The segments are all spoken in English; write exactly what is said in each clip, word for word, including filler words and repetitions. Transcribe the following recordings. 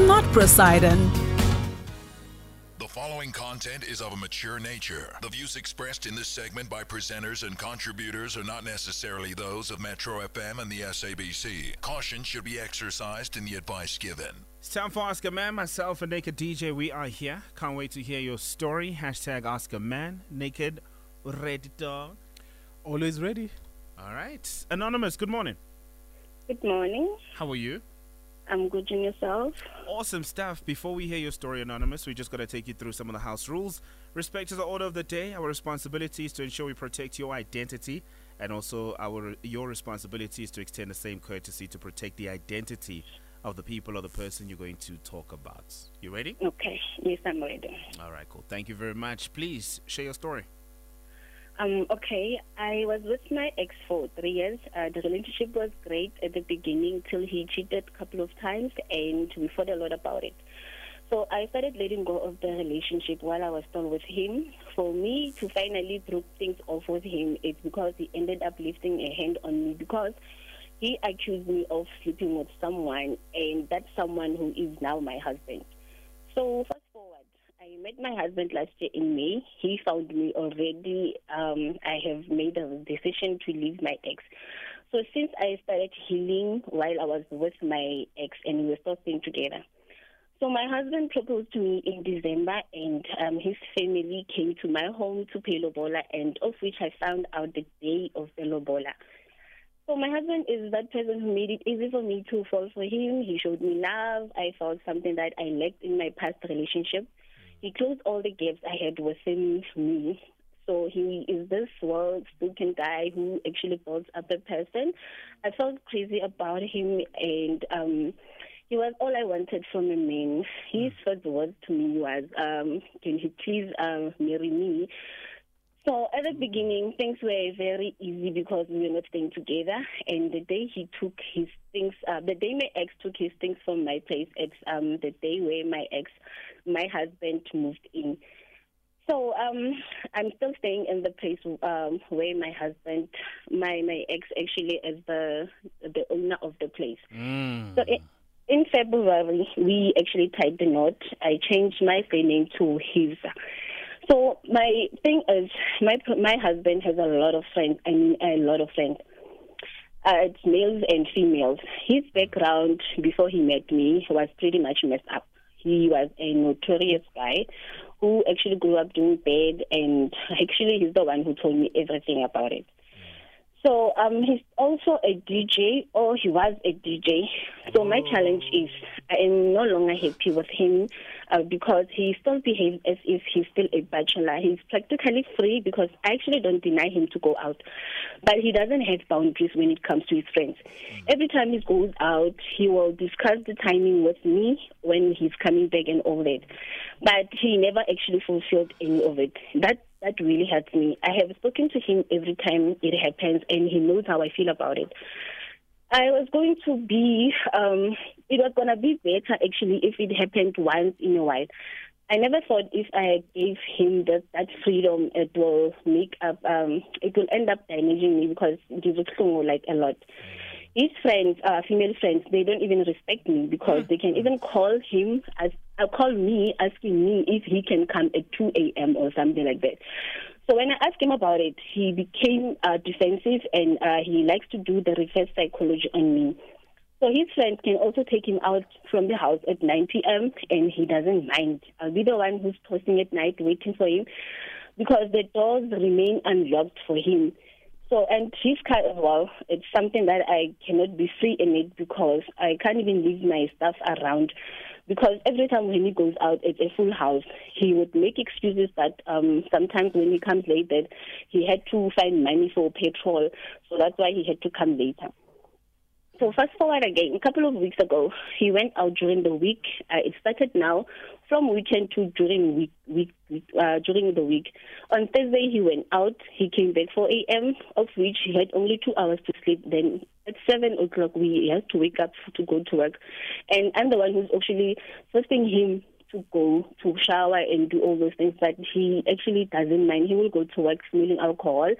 It's not Poseidon. The following content is of a mature nature. The views expressed in this segment by presenters and contributors are not necessarily those of Metro F M and the S A B C. Caution should be exercised in the advice given. It's time for Ask a Man. Myself and Naked D J, we are here. Can't wait to hear your story. Hashtag Ask a Man. Naked, ready dog. Always ready. All right. Anonymous, good morning. Good morning. How are you? I'm good, and yourself? Awesome stuff. Before we hear your story, Anonymous, we just got to take you through some of the house rules. Respect is the order of the day. Our responsibility is to ensure we protect your identity, and also our your responsibility is to extend the same courtesy to protect the identity of the people or the person you're going to talk about. You ready? Okay. Yes, I'm ready. All right, cool. Thank you very much. Please share your story. Um, okay, I was with my ex for three years. Uh, the relationship was great at the beginning till he cheated a couple of times and we fought a lot about it. So I started letting go of the relationship while I was still with him. For me to finally drop things off with him, it's because he ended up lifting a hand on me because he accused me of sleeping with someone, and that's someone who is now my husband. So first forward. I met my husband last year in May. He found me already. Um, I have made a decision to leave my ex. So since I started healing while I was with my ex and we were still staying together. So my husband proposed to me in December, and um, his family came to my home to pay Lobola, and of which I found out the day of the Lobola. So my husband is that person who made it easy for me to fall for him. He showed me love. I found something that I lacked in my past relationship. He closed all the gaps I had within me. So he is this well-spoken guy who actually builds up a person. I felt crazy about him, and um, he was all I wanted from a man. His first words to me was, um, can you please uh, marry me? So at the beginning, things were very easy because we were not staying together. And the day he took his things, uh, the day my ex took his things from my place, it's um, the day where my ex, my husband, moved in. So um, I'm still staying in the place um, where my husband, my my ex actually is the the owner of the place. Mm. So it, in February, we actually tied the knot. I changed my surname to his. So my thing is, my my husband has a lot of friends. I mean, a lot of friends. Uh, it's males and females. His background before he met me was pretty much messed up. He was a notorious guy who actually grew up doing bad, and actually he's the one who told me everything about it. So um, he's also a D J, or he was a D J. So my challenge is I am no longer happy with him uh, because he still behaves as if he's still a bachelor. He's practically free because I actually don't deny him to go out. But he doesn't have boundaries when it comes to his friends. Every time he goes out, he will discuss the timing with me when he's coming back and all that. But he never actually fulfilled any of it. That's That really hurts me. I have spoken to him every time it happens, and he knows how I feel about it. I was going to be, um, it was going to be better, actually, if it happened once in a while. I never thought if I gave him that, that freedom, it will make up, um, it will end up damaging me because he was so, like, a lot. His friends, uh, female friends, they don't even respect me because they can even call him, as, uh, call me asking me if he can come at two a m or something like that. So when I asked him about it, he became uh, defensive, and uh, he likes to do the reverse psychology on me. So his friends can also take him out from the house at nine p m and he doesn't mind. I'll be the one who's posting at night waiting for him because the doors remain unlocked for him. So, and his car as well, it's something that I cannot be free in it because I can't even leave my stuff around because every time when he goes out, it's a full house. He would make excuses that um, sometimes when he comes late, that he had to find money for petrol, so that's why he had to come later. So fast forward again, a couple of weeks ago, he went out during the week. Uh, it started now from weekend to during week, week, week uh, during the week. On Thursday, he went out. He came back four a m, of which he had only two hours to sleep. Then at seven o'clock, we had to wake up to go to work. And I'm the one who's actually forcing him to go to shower and do all those things, but he actually doesn't mind. He will go to work smelling alcohol.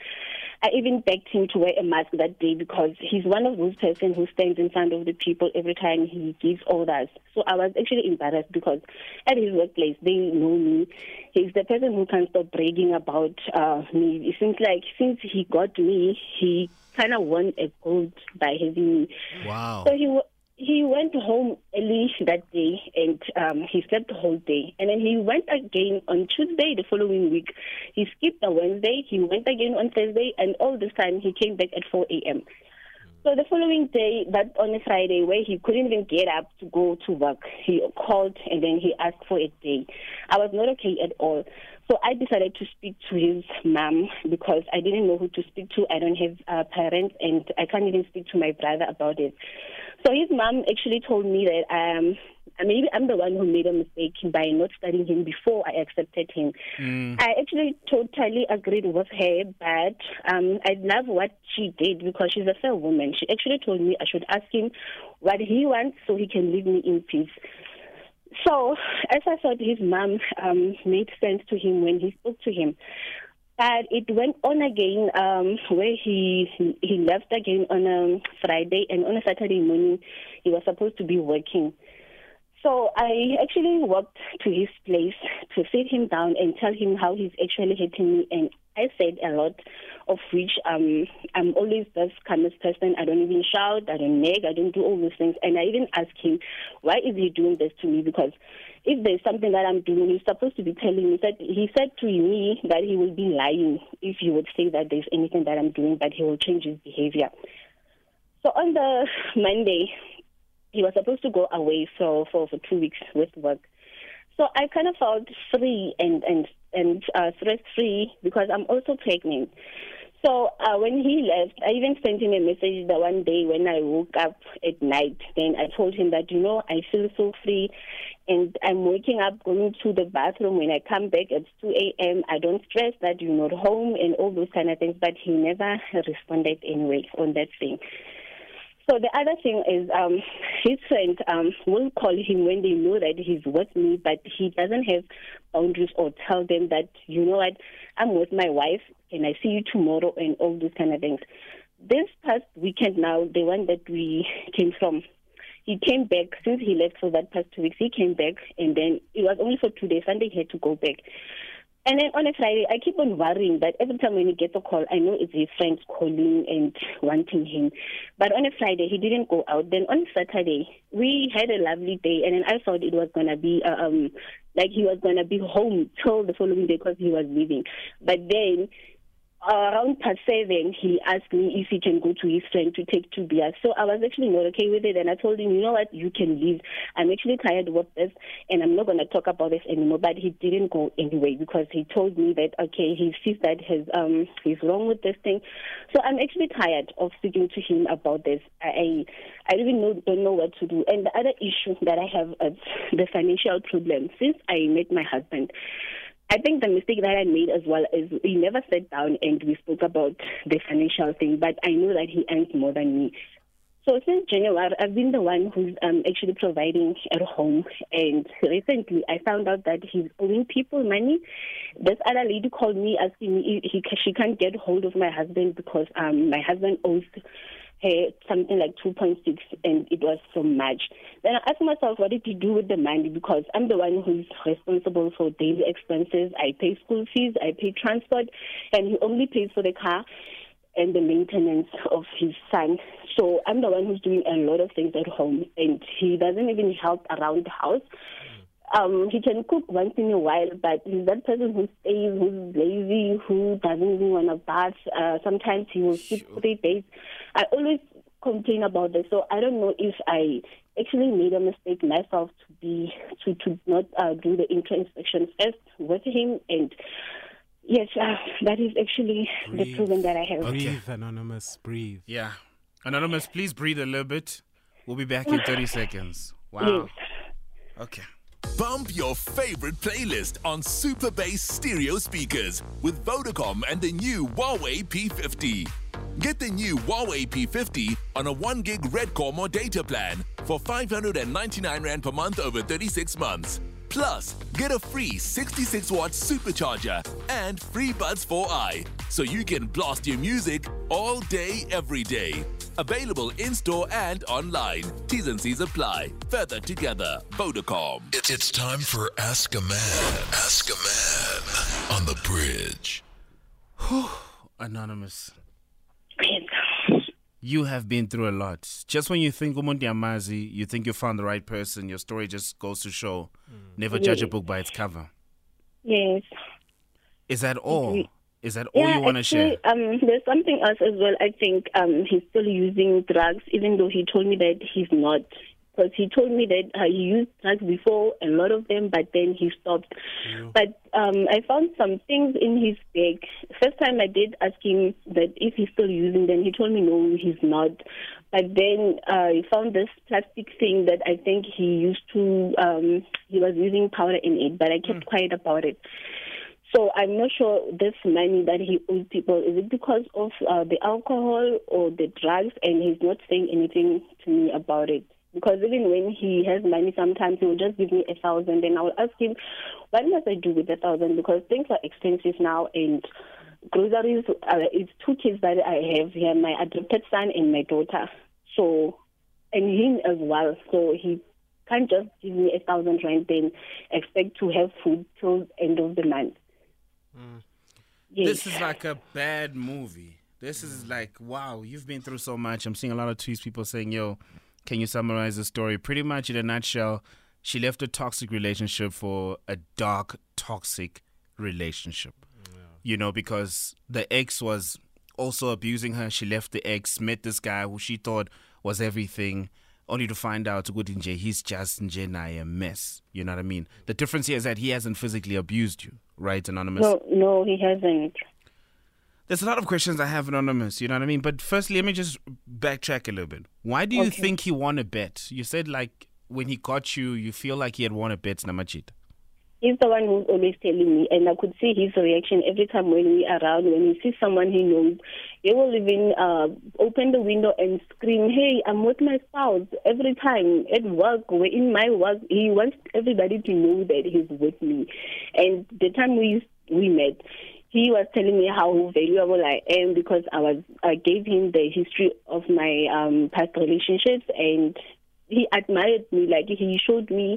I even begged him to wear a mask that day because he's one of those persons who stands in front of the people every time he gives orders. So I was actually embarrassed because at his workplace, they know me. He's the person who can't stop bragging about uh, me. It seems like since he got me, he kind of won a gold by having me. Wow. So he He went home early that day, and um, he slept the whole day. And then he went again on Tuesday the following week. He skipped a Wednesday. He went again on Thursday, and all this time he came back at four a.m. So the following day, that on a Friday, where he couldn't even get up to go to work, he called and then he asked for a day. I was not okay at all. So I decided to speak to his mom because I didn't know who to speak to. I don't have uh, parents, and I can't even speak to my brother about it. So his mom actually told me that um, maybe I'm the one who made a mistake by not studying him before I accepted him. Mm. I actually totally agreed with her, but um, I love what she did because she's a fair woman. She actually told me I should ask him what he wants so he can leave me in peace. So as I thought, his mom um, made sense to him when he spoke to him. But it went on again um, where he he left again on a Friday, and on a Saturday morning he was supposed to be working. So I actually walked to his place to sit him down and tell him how he's actually hitting me, and I said a lot, of which um, I'm always this calmest person. I don't even shout, I don't nag, I don't do all those things. And I even asked him, why is he doing this to me? Because if there's something that I'm doing, he's supposed to be telling me. That he said to me that he will be lying if he would say that there's anything that I'm doing, but he will change his behavior. So on the Monday, he was supposed to go away for, for, for two weeks with work. So I kind of felt free and, and and uh, stress-free because I'm also pregnant. So uh, when he left, I even sent him a message the one day when I woke up at night. Then I told him that, you know, I feel so free and I'm waking up, going to the bathroom. When I come back at two a.m., I don't stress that you're not home and all those kind of things. But he never responded anyway on that thing. So the other thing is um, his friend um, will call him when they know that he's with me, but he doesn't have boundaries or tell them that, you know what, I'm with my wife and I see you tomorrow and all those kind of things. This past weekend now, the one that we came from, he came back. Since he left for that past two weeks, he came back, and then it was only for two days. Sunday he had to go back. And then on a Friday, I keep on worrying that every time when he gets a call, I know it's his friends calling and wanting him. But on a Friday, he didn't go out. Then on Saturday, we had a lovely day, and then I thought it was going to be um, like he was going to be home till the following day because he was leaving. But then uh, around past seven, he asked me if he can go to his friend to take two beers. So I was actually not okay with it, and I told him, you know what, you can leave. I'm actually tired of this, and I'm not going to talk about this anymore. But he didn't go anyway because he told me that, okay, he sees that his, um, he's wrong with this thing. So I'm actually tired of speaking to him about this. I I really know, don't know what to do. And the other issue that I have is the financial problem. Since I met my husband, I think the mistake that I made as well is we never sat down and we spoke about the financial thing, but I know that he earns more than me. So since January, I've been the one who's um, actually providing at home. And recently, I found out that he's owing people money. This other lady called me asking me if he, she can't get hold of my husband because um, my husband owes her something like two point six, and it was from March. Then I asked myself, what did you do with the money? Because I'm the one who's responsible for daily expenses. I pay school fees, I pay transport, and he only pays for the car and the maintenance of his son. So I'm the one who's doing a lot of things at home, and he doesn't even help around the house. Um, he can cook once in a while, but he's that person who stays, who's lazy, who doesn't even want to bath. Uh, sometimes he will sleep sure. three days. I always complain about this, so I don't know if I actually made a mistake myself to be to, to not uh, do the intro inspection first with him. And yes, uh, that is actually breathe. the problem that I have. Okay. Breathe, Anonymous, breathe. Yeah. Anonymous, please breathe a little bit. We'll be back in thirty seconds. Wow. Yes. Okay. Bump your favorite playlist on Super Bass stereo speakers with Vodacom and the new Huawei P fifty. Get the new Huawei P fifty on a one gig Redcom or data plan for five hundred ninety-nine rand per month over thirty-six months. Plus, get a free sixty-six watt supercharger and free Buds four i, so you can blast your music all day, every day. Available in-store and online. T's and C's apply. Further together, Vodacom. It's, it's time for Ask a Man. Ask a Man on the Bridge. Whew. Anonymous. You have been through a lot. Just when you think Umundi Amazi, you think you found the right person, your story just goes to show. Mm. Never yes. judge a book by its cover. Yes. Is that all? Is that all yeah, you want to share? Um, there's something else as well. I think um, he's still using drugs, even though he told me that he's not. Because he told me that uh, he used drugs before, a lot of them, but then he stopped. Yeah. But um, I found some things in his bag. First time I did ask him that if he's still using them, he told me no, he's not. But then uh, I found this plastic thing that I think he used to, um, he was using powder in it, but I kept mm. quiet about it. So I'm not sure this money that he owes people, is it because of uh, the alcohol or the drugs, and he's not saying anything to me about it? Because even when he has money, sometimes he will just give me a thousand, and I will ask him, what must I do with the thousand? Because things are expensive now, and groceries, uh, it's two kids that I have here, my adopted son and my daughter. So, and him as well. So he can't just give me a thousand rand then expect to have food till the end of the month. Mm. Yes. This is like a bad movie. This is like, wow, you've been through so much. I'm seeing a lot of tweets, people saying, yo, can you summarize the story? Pretty much in a nutshell, she left a toxic relationship for a dark, toxic relationship. Yeah. You know, because the ex was also abusing her. She left the ex, met this guy who she thought was everything, only to find out he's just a mess. You know what I mean? The difference here is that he hasn't physically abused you, right, Anonymous? No, no, he hasn't. There's a lot of questions I have, Anonymous, you know what I mean? But firstly, let me just backtrack a little bit. Why do you okay. think he won a bet? You said, like, when he got you, you feel like he had won a bet, Namachita. He's the one who's always telling me, and I could see his reaction every time when we're around, when he sees someone he knows. He will even uh, open the window and scream, hey, I'm with my spouse. Every time at work, in my work, he wants everybody to know that he's with me. And the time we we met, he was telling me how valuable I am because I was I gave him the history of my um, past relationships, and he admired me. Like, he showed me,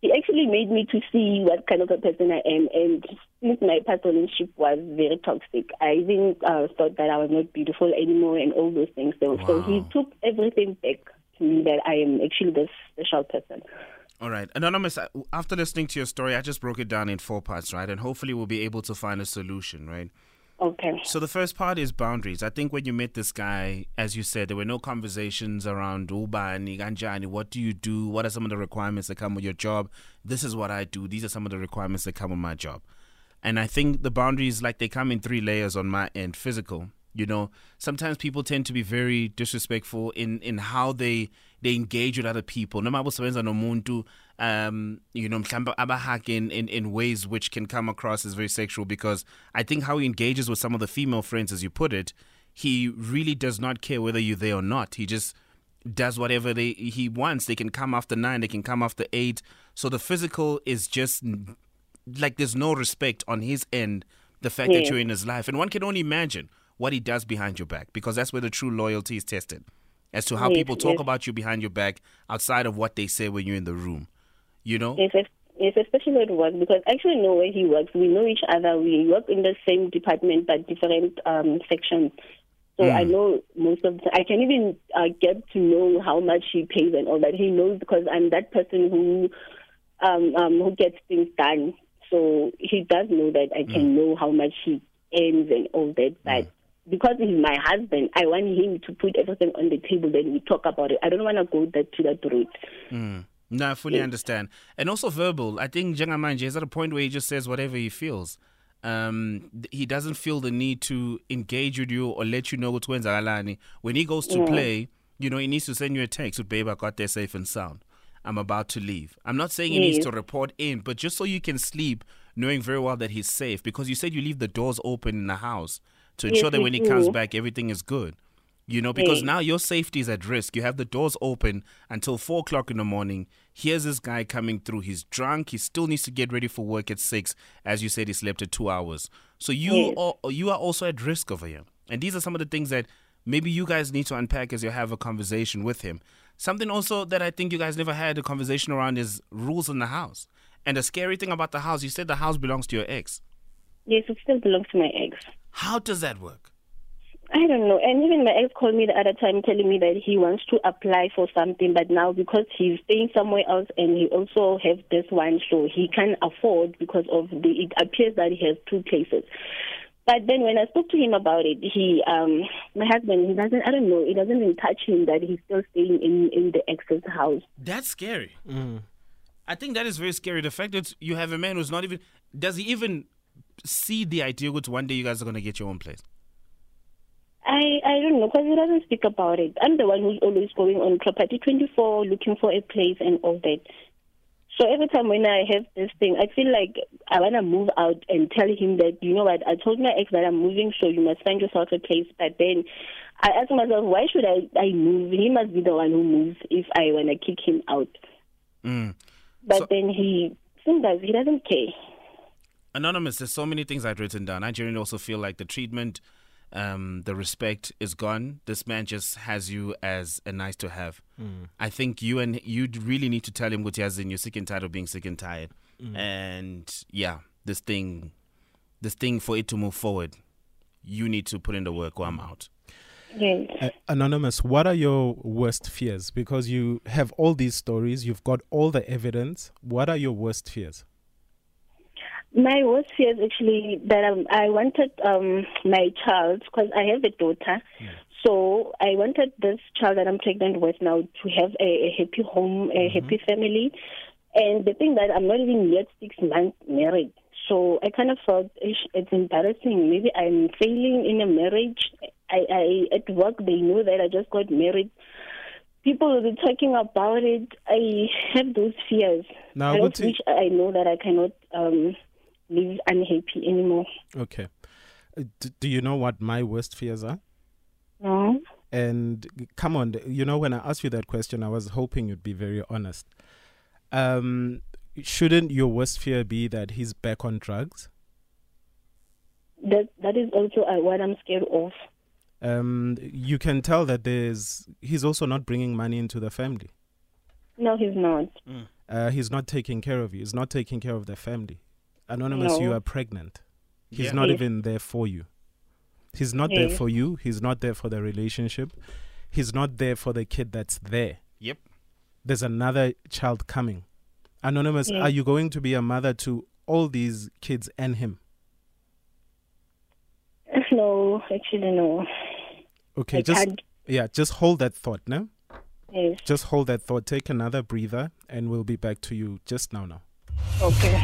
he actually made me to see what kind of a person I am. And since my past relationship was very toxic, I even uh, thought that I was not beautiful anymore and all those things. So, wow. so he took everything back to me, that I am actually this special person. All right. Anonymous, after listening to your story, I just broke it down in four parts, right? And hopefully we'll be able to find a solution, right? Okay. So the first part is boundaries. I think when you met this guy, as you said, there were no conversations around Ubani, Ganjani, what do you do? What are some of the requirements that come with your job? This is what I do. These are some of the requirements that come with my job. And I think the boundaries, like, they come in three layers on my end. Physical, you know, sometimes people tend to be very disrespectful in, in how they... they engage with other people. No matter what happens, no muntu, um, you know, in in ways which can come across as very sexual. Because I think how he engages with some of the female friends, as you put it, he really does not care whether you're there or not. He just does whatever they he wants. They can come after nine, they can come after eight. So the physical is just like there's no respect on his end. The fact yeah. that you're in his life, and one can only imagine what he does behind your back, because that's where the true loyalty is tested. As to how yes, people talk yes. about you behind your back, outside of what they say when you're in the room, you know? Yes, yes, especially at work, because I actually know where he works. We know each other. We work in the same department, but different um, sections. So mm. I know most of the time. I can even uh, get to know how much he pays and all that. He knows because I'm that person who um, um, who gets things done. So he does know that I can mm. know how much he earns and all that, but... Mm. Because he's my husband, I want him to put everything on the table, then we talk about it. I don't want to go that, to that route. Mm. No, I fully yes. understand. And also verbal. I think Jangamanje is at a point where he just says whatever he feels. Um, he doesn't feel the need to engage with you or let you know what's going on. When he goes to yeah. play, you know, he needs to send you a text with, babe, I got there safe and sound. I'm about to leave. I'm not saying he yes. needs to report in, but just so you can sleep knowing very well that he's safe. Because you said you leave the doors open in the house to ensure yes, that when he comes back, everything is good. You know, because hey. now your safety is at risk. You have the doors open until four o'clock in the morning. Here's this guy coming through. He's drunk. He still needs to get ready for work at six. As you said, he slept at two hours. So you hey. are, you are also at risk over here. And these are some of the things that maybe you guys need to unpack as you have a conversation with him. Something also that I think you guys never had a conversation around is rules in the house. And the scary thing about the house, you said the house belongs to your ex. Yes, it still belongs to my ex. How does that work? I don't know. And even my ex called me the other time telling me that he wants to apply for something, but now because he's staying somewhere else and he also has this one, so he can't afford because of the, it appears that he has two places. But then when I spoke to him about it, he, um, my husband, he doesn't, I don't know, it doesn't even touch him that he's still staying in, in the ex's house. That's scary. Mm. I think that is very scary. The fact that you have a man who's not even, does he even see the idea that one day you guys are going to get your own place? I, I don't know, because he doesn't speak about it. I'm the one who's always going on Property twenty-four, looking for a place and all that. So every time when I have this thing, I feel like I want to move out and tell him that, you know what, I told my ex that I'm moving, so you must find yourself a place. But then I ask myself, why should I, I move? He must be the one who moves if I want to kick him out. Mm. But so, then he sometimes he doesn't care. Anonymous, there's so many things I've written down. I generally also feel like the treatment... Um, the respect is gone. This man just has you as a nice to have. Mm. I think you and you really need to tell him what he has in you. Sick and tired of being sick and tired. Mm. And yeah, this thing, this thing for it to move forward, you need to put in the work or I'm out. Yes. Uh, Anonymous, what are your worst fears? Because you have all these stories, you've got all the evidence. What are your worst fears? My worst fear is actually that um, I wanted um, my child, because I have a daughter, yeah. so I wanted this child that I'm pregnant with now to have a, a happy home, a mm-hmm. happy family. And the thing that I'm not even yet six months married, so I kind of felt it's embarrassing. Maybe I'm failing in a marriage. I, I at work, they know that I just got married. People will be talking about it. I have those fears. Now, I don't think you... I know that I cannot... Um, live unhappy anymore. Okay. D- do you know what my worst fears are? No. And come on, you know, when I asked you that question, I was hoping you'd be very honest. Um, shouldn't your worst fear be that he's back on drugs? That That is also uh, what I'm scared of. Um, you can tell that there's he's also not bringing money into the family. No, he's not. Mm. Uh, he's not taking care of you. He's not taking care of the family. Anonymous, no. You are pregnant. He's yeah. not yes. even there for you. He's not yes. there for you. He's not there for the relationship. He's not there for the kid that's there. Yep. There's another child coming. Anonymous, yes. are you going to be a mother to all these kids and him? No, actually no. Okay, I just can't. yeah, just hold that thought, no? Yes. Just hold that thought. Take another breather and we'll be back to you just now now. Okay.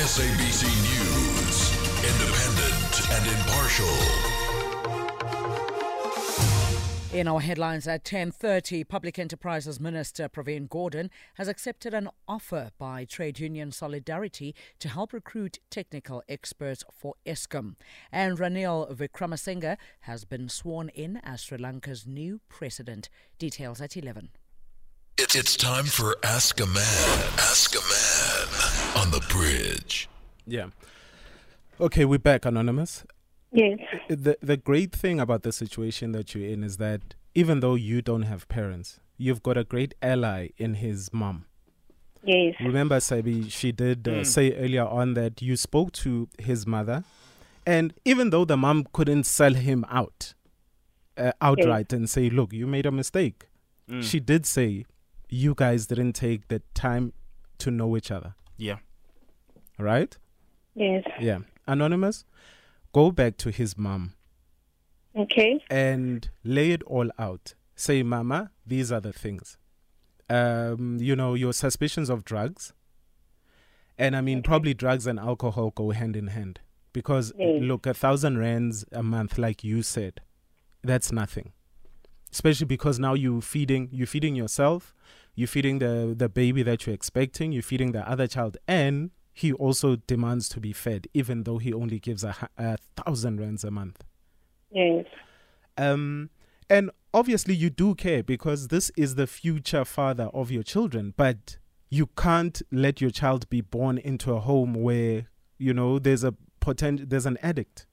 S A B C News, independent and impartial. In our headlines at ten thirty, Public Enterprises Minister Pravin Gordhan has accepted an offer by trade union Solidarity to help recruit technical experts for Eskom. And Ranil Wickremesinghe has been sworn in as Sri Lanka's new president. Details at eleven. It's time for Ask a Man. Ask a Man on the Bridge. Yeah. Okay, we're back, Anonymous. Yes. The, the great thing about the situation that you're in is that even though you don't have parents, you've got a great ally in his mom. Yes. Remember, Sabi, she did uh, mm. say earlier on that you spoke to his mother, and even though the mom couldn't sell him out uh, outright yes. and say, look, you made a mistake, mm. she did say, you guys didn't take the time to know each other. Yeah. Right? Yes. Yeah. Anonymous, go back to his mom. Okay. And lay it all out. Say, Mama, these are the things. Um, you know, your suspicions of drugs. And I mean, okay. probably drugs and alcohol go hand in hand. Because, yes. look, a thousand rands a month, like you said, that's nothing. Especially because now you're feeding, you're feeding yourself, you're feeding the, the baby that you're expecting, you're feeding the other child, and he also demands to be fed, even though he only gives a, a thousand rands a month. Yes. Um, and obviously you do care, because this is the future father of your children, but you can't let your child be born into a home where, you know, there's a potential, there's an addict.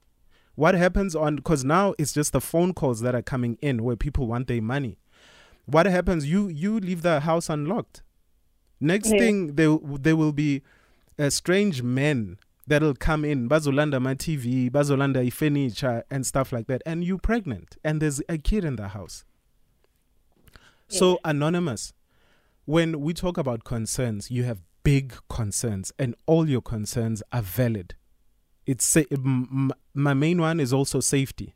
What happens on, because now it's just the phone calls that are coming in where people want their money. What happens? You you leave the house unlocked. Next yeah. thing, there, there will be uh, strange men that'll come in, bazolanda my T V, bazolanda my furniture and stuff like that. And you're pregnant and there's a kid in the house. Yeah. So Anonymous, when we talk about concerns, you have big concerns and all your concerns are valid. It's sa- m- m- my main one is also safety.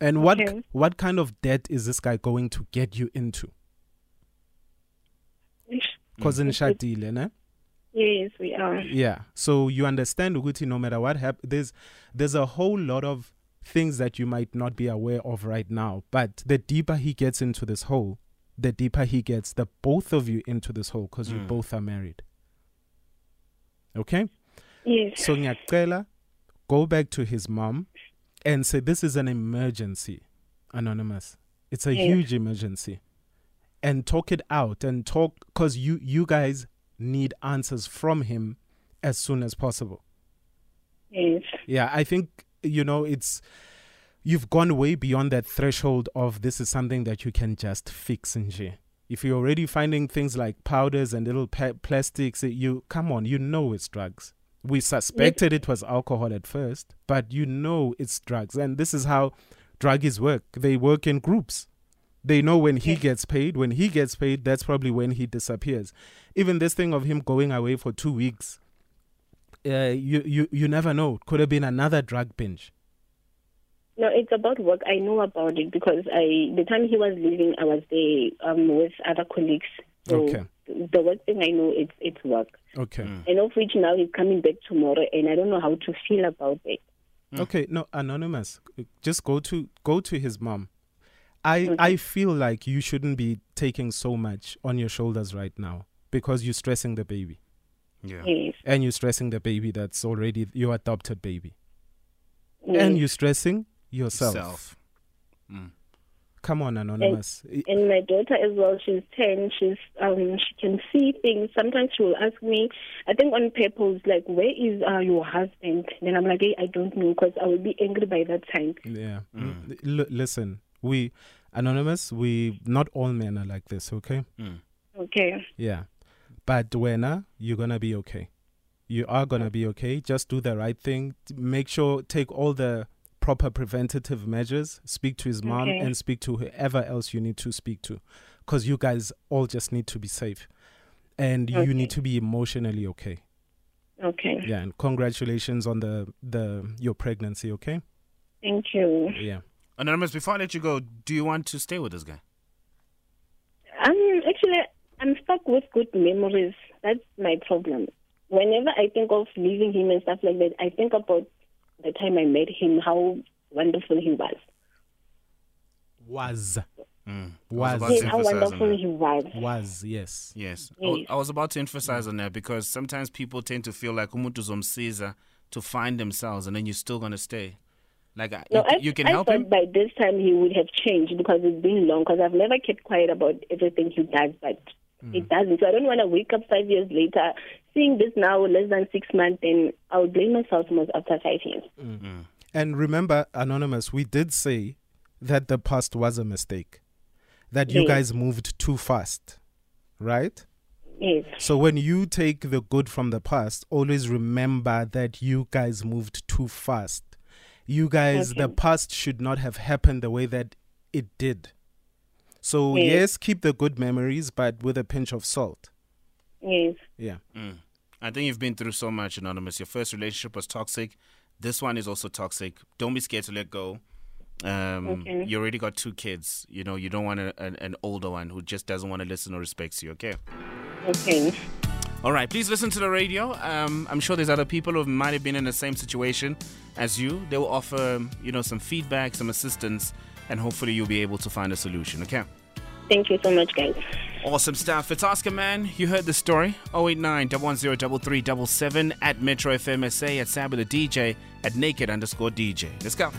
And what okay. what kind of debt is this guy going to get you into? Because in Shadile, ne? Yes, we are. Yeah. So you understand, Uguti, no matter what happens, there's, there's a whole lot of things that you might not be aware of right now. But the deeper he gets into this hole, the deeper he gets the both of you into this hole, because mm. you both are married. Okay? Yes. So Nyakela, go back to his mom and say, this is an emergency, Anonymous. It's a yes. huge emergency. And talk it out and talk, because you, you guys need answers from him as soon as possible. Yes. Yeah, I think, you know, it's, you've gone way beyond that threshold of this is something that you can just fix, Nje. If you're already finding things like powders and little pa- plastics, you come on, you know it's drugs. We suspected yes. it was alcohol at first, but you know it's drugs. And this is how druggies work. They work in groups. They know when he yes. gets paid. When he gets paid, that's probably when he disappears. Even this thing of him going away for two weeks, uh, you, you, you never know. Could have been another drug binge. No, it's about work. I know about it because I the time he was leaving, I was there um, with other colleagues. So okay. the worst thing I know is it's work. Okay. Mm. And of which now he's coming back tomorrow, and I don't know how to feel about it. Mm. Okay, no, Anonymous, just go to go to his mom. I okay. I feel like you shouldn't be taking so much on your shoulders right now because you're stressing the baby. Yeah. Yes. And you're stressing the baby that's already your adopted baby. Yes. And you're stressing yourself. yourself. Mm. Come on, Anonymous. And, and my daughter as well, she's ten, she's um, she can see things. Sometimes she will ask me, I think on purpose, like, where is uh, your husband? Then I'm like, hey, I don't know, because I will be angry by that time. Yeah. Mm. L- listen, we, Anonymous, we, not all men are like this, okay? Mm. Okay. Yeah. But Duena, you're going to be okay. You are going to be okay. Just do the right thing. Make sure, take all the proper preventative measures, speak to his mom okay. and speak to whoever else you need to speak to, because you guys all just need to be safe and okay. you need to be emotionally okay. Okay. Yeah, and congratulations on the, the your pregnancy, okay? Thank you. Yeah. Anonymous, before I let you go, do you want to stay with this guy? Um, actually, I'm stuck with good memories. That's my problem. Whenever I think of leaving him and stuff like that, I think about the time I met him, how wonderful he was. Was. Mm. Was. Yes, how wonderful he was. Was, yes. Yes. yes. I, w- I was about to emphasize on that because sometimes people tend to feel like umuntu zomsiza to find themselves and then you're still going to stay. Like, no, you, I, you can I help him. By this time he would have changed because it's been long, because I've never kept quiet about everything he does, but mm. it doesn't. So I don't want to wake up five years later seeing this now, less than six months, then I would blame myself most after five years. Mm-hmm. And remember, Anonymous, we did say that the past was a mistake, that yes. you guys moved too fast, right? Yes. So when you take the good from the past, always remember that you guys moved too fast. You guys, okay. the past should not have happened the way that it did. So yes, yes keep the good memories, but with a pinch of salt. Yes. Yeah. Mm. I think you've been through so much, Anonymous. Your first relationship was toxic. This one is also toxic. Don't be scared to let go. Um, okay. You already got two kids. You know, you don't want a, an, an older one who just doesn't want to listen or respects you, okay? Okay. All right. Please listen to the radio. Um, I'm sure there's other people who might have been in the same situation as you. They will offer, you know, some feedback, some assistance, and hopefully you'll be able to find a solution, okay? Thank you so much, guys. Awesome stuff. It's Oscar, man. You heard the story. oh eight nine, one one zero, three three seven seven at Metro F M S A, at Sabo the D J, at Naked underscore D J. Let's go.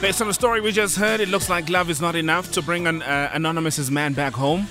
Based on the story we just heard, it looks like love is not enough to bring an uh, Anonymous's man back home.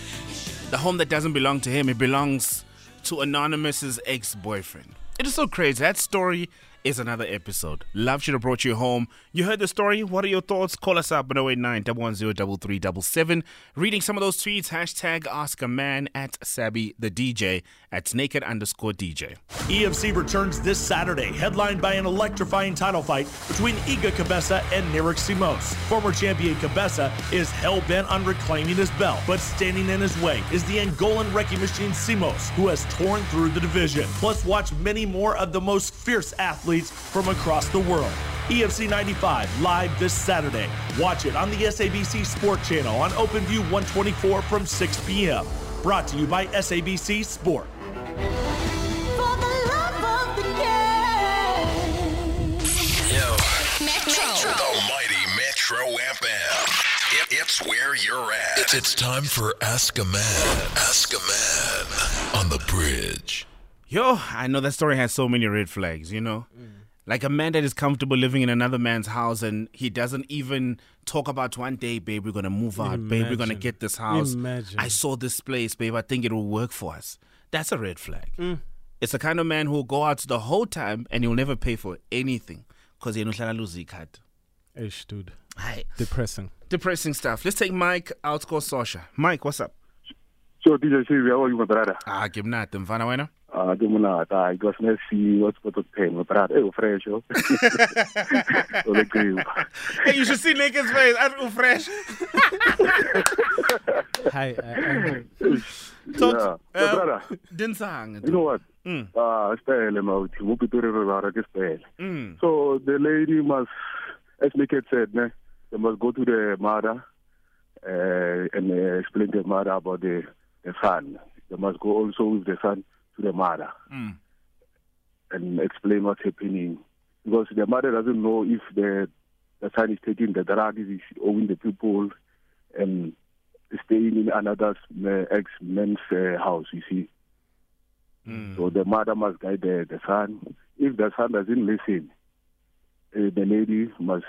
The home that doesn't belong to him, it belongs to Anonymous's ex-boyfriend. It is so crazy. That story is another episode. Love should have brought you home. You heard the story. What are your thoughts? Call us up at oh eight nine, one one zero, three three seven seven. Reading some of those tweets, hashtag AskAMan, at Sabby the D J, at Naked underscore D J. E F C returns this Saturday, headlined by an electrifying title fight between Iga Kibesa and Narek Simos. Former champion Kibesa is hell-bent on reclaiming his belt, but standing in his way is the Angolan wrecking machine Simos, who has torn through the division. Plus, watch many more of the most fierce athletes from across the world. E F C ninety-five live this Saturday. Watch it on the S A B C Sport Channel on OpenView one twenty-four from six p.m. Brought to you by S A B C Sport. It's where you're at. It's, it's time for Ask a Man. Ask a Man on the Bridge. Yo, I know that story has so many red flags, you know? Mm. Like a man that is comfortable living in another man's house and he doesn't even talk about one day, babe, we're going to move out. Imagine. Babe, we're going to get this house. Imagine. I saw this place, babe. I think it will work for us. That's a red flag. Mm. It's the kind of man who will go out the whole time and he'll never pay for anything because he's not going to lose his card. Ish, dude. Hi. Depressing. Depressing stuff. Let's take Mike out, call Sasha. Mike, what's up? So, D J Siri, how are you, my brother? Ah, give me nothing. Fana, wena? Uh, I don't know. I got to see what's going on. I'm fresh. Hey, you should see Naked's face. I'm fresh. Hi. Talk to me. You know what? Mm. Mm. So the lady must, as Naked said, they must go to the mother uh, and uh, explain to the mother about the, the son. They must go also with the son to the mother mm. and explain what's happening, because the mother doesn't know if the the son is taking the drugs, is owing the people, and staying in another ex man's uh, house. You see, mm. so the mother must guide the, the son. If the son doesn't listen, uh, the lady must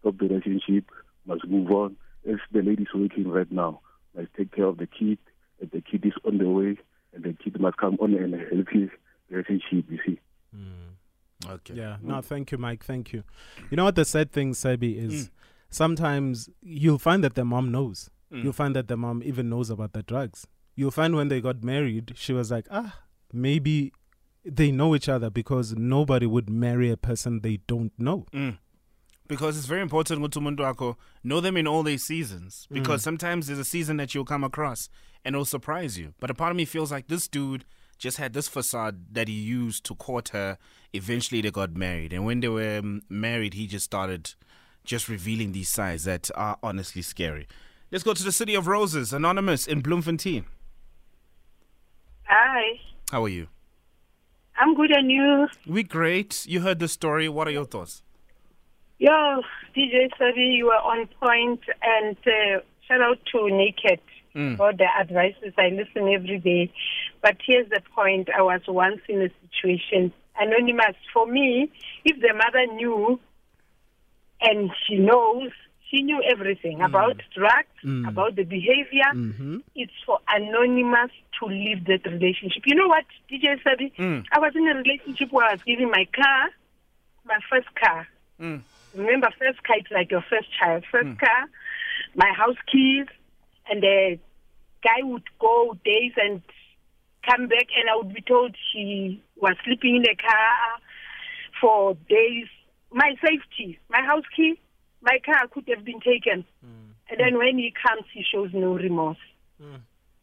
stop the relationship, must move on. If the lady is working right now, must take care of the kid. If the kid is on the way, and the kid must come on and help his relationship, you see. Mm. Okay. Yeah. No, thank you, Mike. Thank you. You know what the sad thing, Sabi, is mm. sometimes you'll find that the mom knows. Mm. You'll find that the mom even knows about the drugs. You'll find when they got married, she was like, ah, maybe they know each other, because nobody would marry a person they don't know. Mm. Because it's very important, know them in all their seasons. Because mm. sometimes there's a season that you'll come across and it'll surprise you. But a part of me feels like this dude just had this facade that he used to court her. Eventually they got married. And when they were married, he just started just revealing these sides that are honestly scary. Let's go to the City of Roses. Anonymous in Bloemfontein. Hi. How are you? I'm good, and you? We're great. You heard the story. What are your thoughts? Yo, D J Sabi, you were on point, and uh, shout out to Naked mm. for the advices. I listen every day. But here's the point. I was once in a situation, anonymous. For me, if the mother knew, and she knows, she knew everything mm. about drugs, mm. about the behavior, mm-hmm. it's for anonymous to leave that relationship. You know what, D J Sabi? Mm. I was in a relationship where I was giving my car, my first car. Mm. Remember, first car, it's like your first child. First mm. car, my house keys, and the guy would go days and come back, and I would be told she was sleeping in the car for days. My safety, my house key, my car could have been taken. Mm. And then when he comes, he shows no remorse. Mm.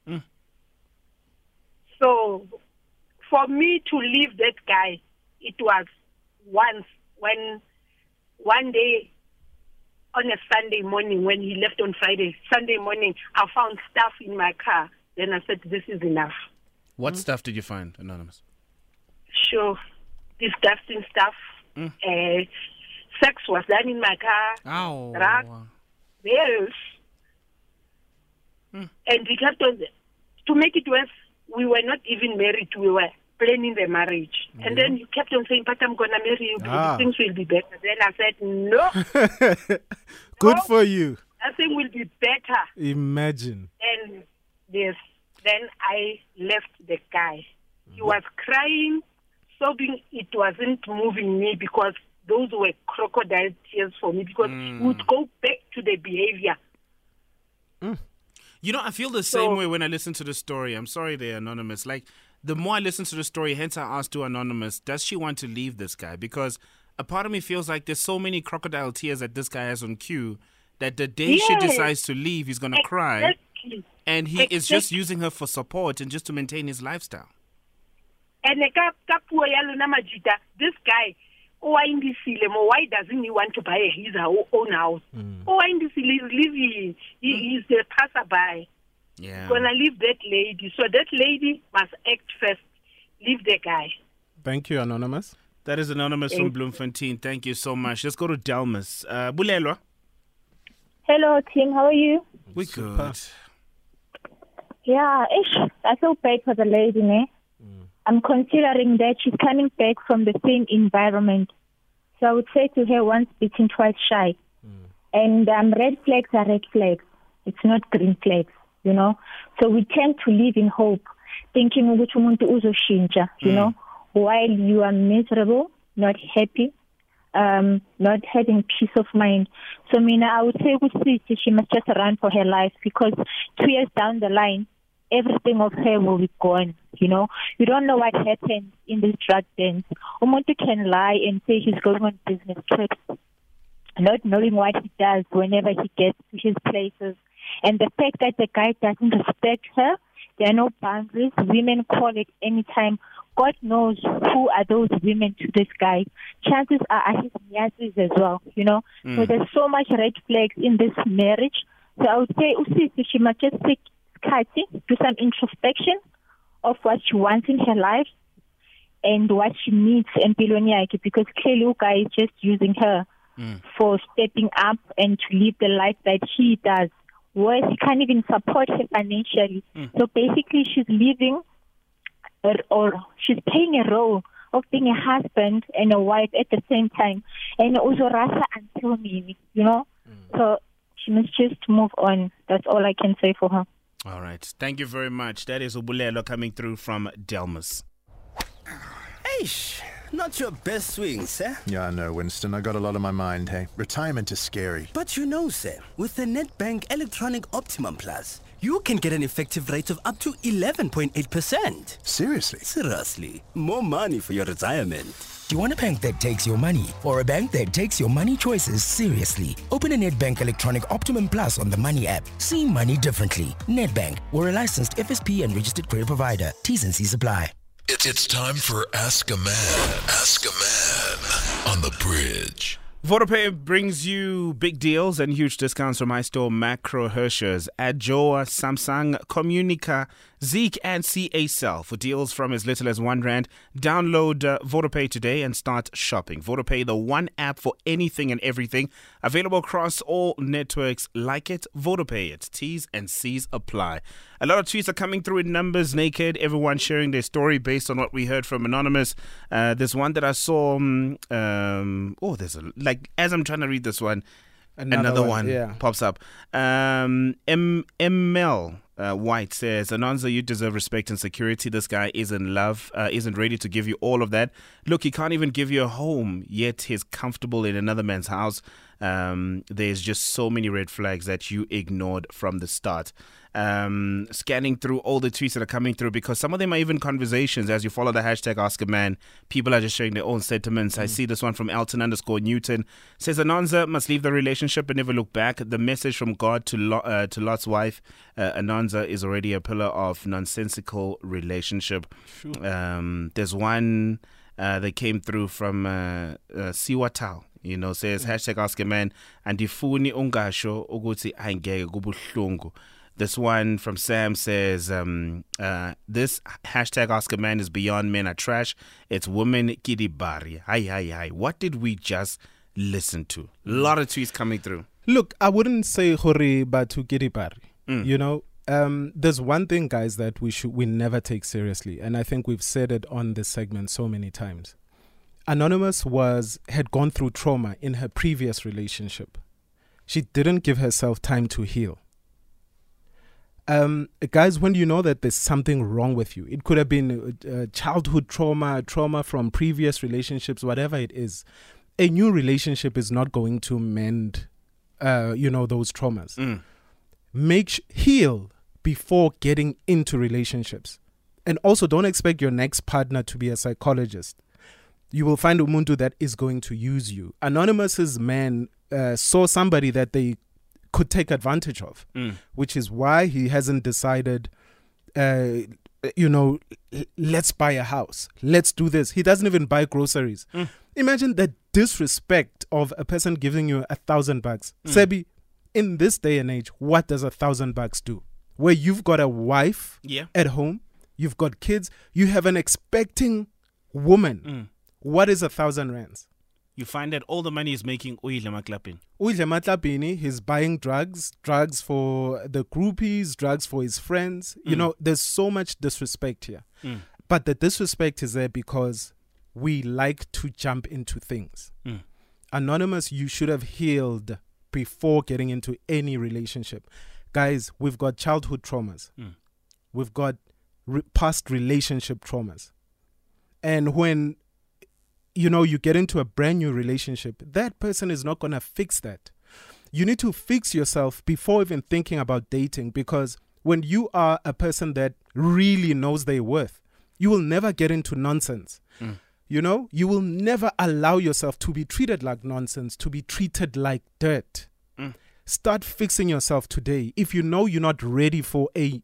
Mm. So for me to leave that guy, it was once when one day on a Sunday morning when he left on Friday, Sunday morning, I found stuff in my car. Then I said, this is enough. What mm. stuff did you find, Anonymous? Sure. Disgusting stuff. Mm. Uh, sex was done in my car. Ow. Drugs. Wow. Yes. Mm. And we kept on. To make it worse, we were not even married. We were planning the marriage. Mm-hmm. And then you kept on saying, but I'm going to marry you because ah. things will be better. Then I said, no. Good no, for you. Nothing will be better. Imagine. And yes, then I left the guy. Mm-hmm. He was crying, sobbing. It wasn't moving me because those were crocodile tears for me because mm. he would go back to the behavior. Mm. You know, I feel the so, same way when I listen to the story. I'm sorry they're Anonymous. Like, the more I listen to the story, hence I asked to Anonymous, does she want to leave this guy? Because a part of me feels like there's so many crocodile tears that this guy has on cue that the day yes. she decides to leave, he's going to exactly. cry. And he exactly. is just using her for support and just to maintain his lifestyle. And this guy, why doesn't he want to buy his own house? Mm. Why is he leaving? He's the passerby. Yeah. Going to leave that lady. So that lady must act first. Leave the guy. Thank you, Anonymous. That is Anonymous Thank from Bloemfontein. Thank you so much. Let's go to Delmas. Uh, Bulelwa. Hello, team. How are you? We're good. Yeah, ish. I feel bad for the lady, eh? Mm. I'm considering that she's coming back from the same environment. So I would say to her, once bitten, twice shy. Mm. And um, red flags are red flags. It's not green flags. You know, so we tend to live in hope, thinking ukuthi umuntu uzoshintsha, you know, while you are miserable, not happy, um, not having peace of mind. So, Mina, I would say ukuthi she must just run for her life because two years down the line, everything of her will be gone, you know. You don't know what happens in this drug den. Umuntu can lie and say he's going on business trips, not knowing what he does whenever he gets to his places. And the fact that the guy doesn't respect her, there are no boundaries. Women call it any time. God knows who are those women to this guy. Chances are, are his nyazis as well, you know. Mm. So there's so much red flags in this marriage. So I would say Usisi, she must just take Kati, do some introspection of what she wants in her life and what she needs in Piloniaki, because clearly guy is just using her mm. for stepping up and to live the life that he does. Worse, he can't even support her financially. Mm. So basically, she's living or, or she's playing a role of being a husband and a wife at the same time. And also, Rasa until me, you know? Mm. So she must just move on. That's all I can say for her. All right. Thank you very much. That is Ubulelo coming through from Delmas. Eish, not your best swing, sir. Yeah, I know, Winston. I got a lot on my mind, hey. Retirement is scary. But you know, sir, with the NetBank Electronic Optimum Plus, you can get an effective rate of up to eleven point eight percent. Seriously? Seriously. More money for your retirement. You want a bank that takes your money, or a bank that takes your money choices seriously? Open a NetBank Electronic Optimum Plus on the Money app. See money differently. NetBank. We're a licensed F S P and registered credit provider. T's and C's apply. It's, it's time for Ask a Man. Ask a Man on the Bridge. Vodapay brings you big deals and huge discounts from iStore, Macro, Hershers, Adjoa, Samsung, Communica, Zeke and C A Cell for deals from as little as one rand. Download uh, Vodapay today and start shopping. Vodapay, the one app for anything and everything. Available across all networks. Like it, Vodapay it. T's and C's apply. A lot of tweets are coming through in numbers, naked. Everyone sharing their story based on what we heard from Anonymous. Uh, there's one that I saw. Um, um, oh, there's a... Like, as I'm trying to read this one, another, another one, one yeah. pops up. Um, M- ML uh, White says, Anonza, you deserve respect and security. This guy is in love, uh, isn't ready to give you all of that. Look, he can't even give you a home, yet he's comfortable in another man's house. Um, there's just so many red flags that you ignored from the start. Um, scanning through all the tweets that are coming through, because some of them are even conversations. As you follow the hashtag Ask a Man, people are just sharing their own sentiments. Mm. I see this one from Elton underscore Newton. Says, Anonza must leave the relationship and never look back. The message from God to Lot, uh, to Lot's wife, uh, Anonza, is already a pillar of nonsensical relationship. Sure. Um, there's one... uh, that came through from uh, uh, Siwatal. You know, says, hashtag ask a man, and andifuni ungasho ukuthi angeke kubuhlungu. This one from Sam says, um, uh, this hashtag ask a man is beyond men are trash. It's women kidibari. Hi, hi, hi. What did we just listen to? A lot of tweets coming through. Look, I wouldn't say hori batu kidibari. Mm. You know, um, there's one thing, guys, that we should we never take seriously. And I think we've said it on this segment so many times. Anonymous was had gone through trauma in her previous relationship. She didn't give herself time to heal. Um, guys, when you know that there's something wrong with you, it could have been uh, childhood trauma, trauma from previous relationships, whatever it is, a new relationship is not going to mend, uh, you know, those traumas. Mm. Make sh- heal before getting into relationships. And also don't expect your next partner to be a psychologist. You will find umuntu that is going to use you. Anonymous's man uh, saw somebody that they could take advantage of, mm. which is why he hasn't decided, uh, you know, let's buy a house. Let's do this. He doesn't even buy groceries. Mm. Imagine the disrespect of a person giving you a thousand bucks. Mm. Sebi, in this day and age, what does a thousand bucks do? Where you've got a wife yeah. at home, you've got kids, you have an expecting woman. Mm. What is a thousand rands? You find that all the money is making Uyile Matlapini. Uyile Matlapini, he's buying drugs, drugs for the groupies, drugs for his friends. Mm. You know, there's so much disrespect here. Mm. But the disrespect is there because we like to jump into things. Mm. Anonymous, you should have healed before getting into any relationship. Guys, we've got childhood traumas. Mm. We've got re- past relationship traumas. And when... you know, you get into a brand new relationship, that person is not going to fix that. You need to fix yourself before even thinking about dating, because when you are a person that really knows their worth, you will never get into nonsense. Mm. You know, you will never allow yourself to be treated like nonsense, to be treated like dirt. Mm. Start fixing yourself today. If you know you're not ready for a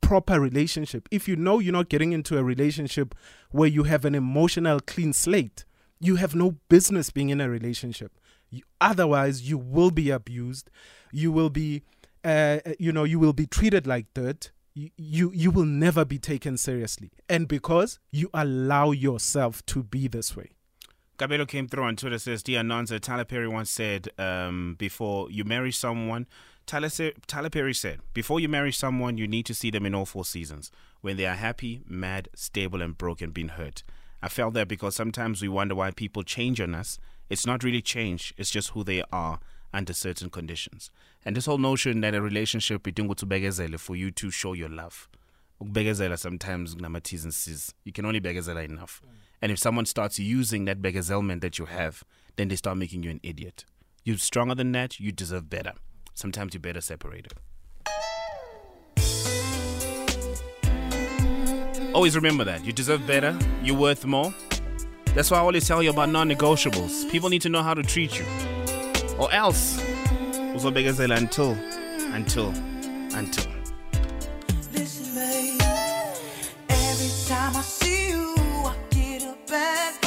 proper relationship, if you know you're not getting into a relationship where you have an emotional clean slate, you have no business being in a relationship. You, otherwise, you will be abused. You will be, uh, you know, you will be treated like dirt. You, you, you will never be taken seriously. And because you allow yourself to be this way. Cabello came through on Twitter, says, dear Nonza, Tyler Perry once said, um, before you marry someone, Tyler Perry said, before you marry someone, you need to see them in all four seasons, when they are happy, mad, stable, and broken, being hurt. I felt that because sometimes we wonder why people change on us. It's not really change. It's just who they are under certain conditions. And this whole notion that a relationship is for you to show your love. Sometimes you can only begazela enough. And if someone starts using that begazelment that you have, then they start making you an idiot. You're stronger than that. You deserve better. Sometimes you better separate it. Always remember that. You deserve better. You're worth more. That's why I always tell you about non-negotiables. People need to know how to treat you. Or else. Until, until, until. Listen, baby. Every time I see you, I get a bad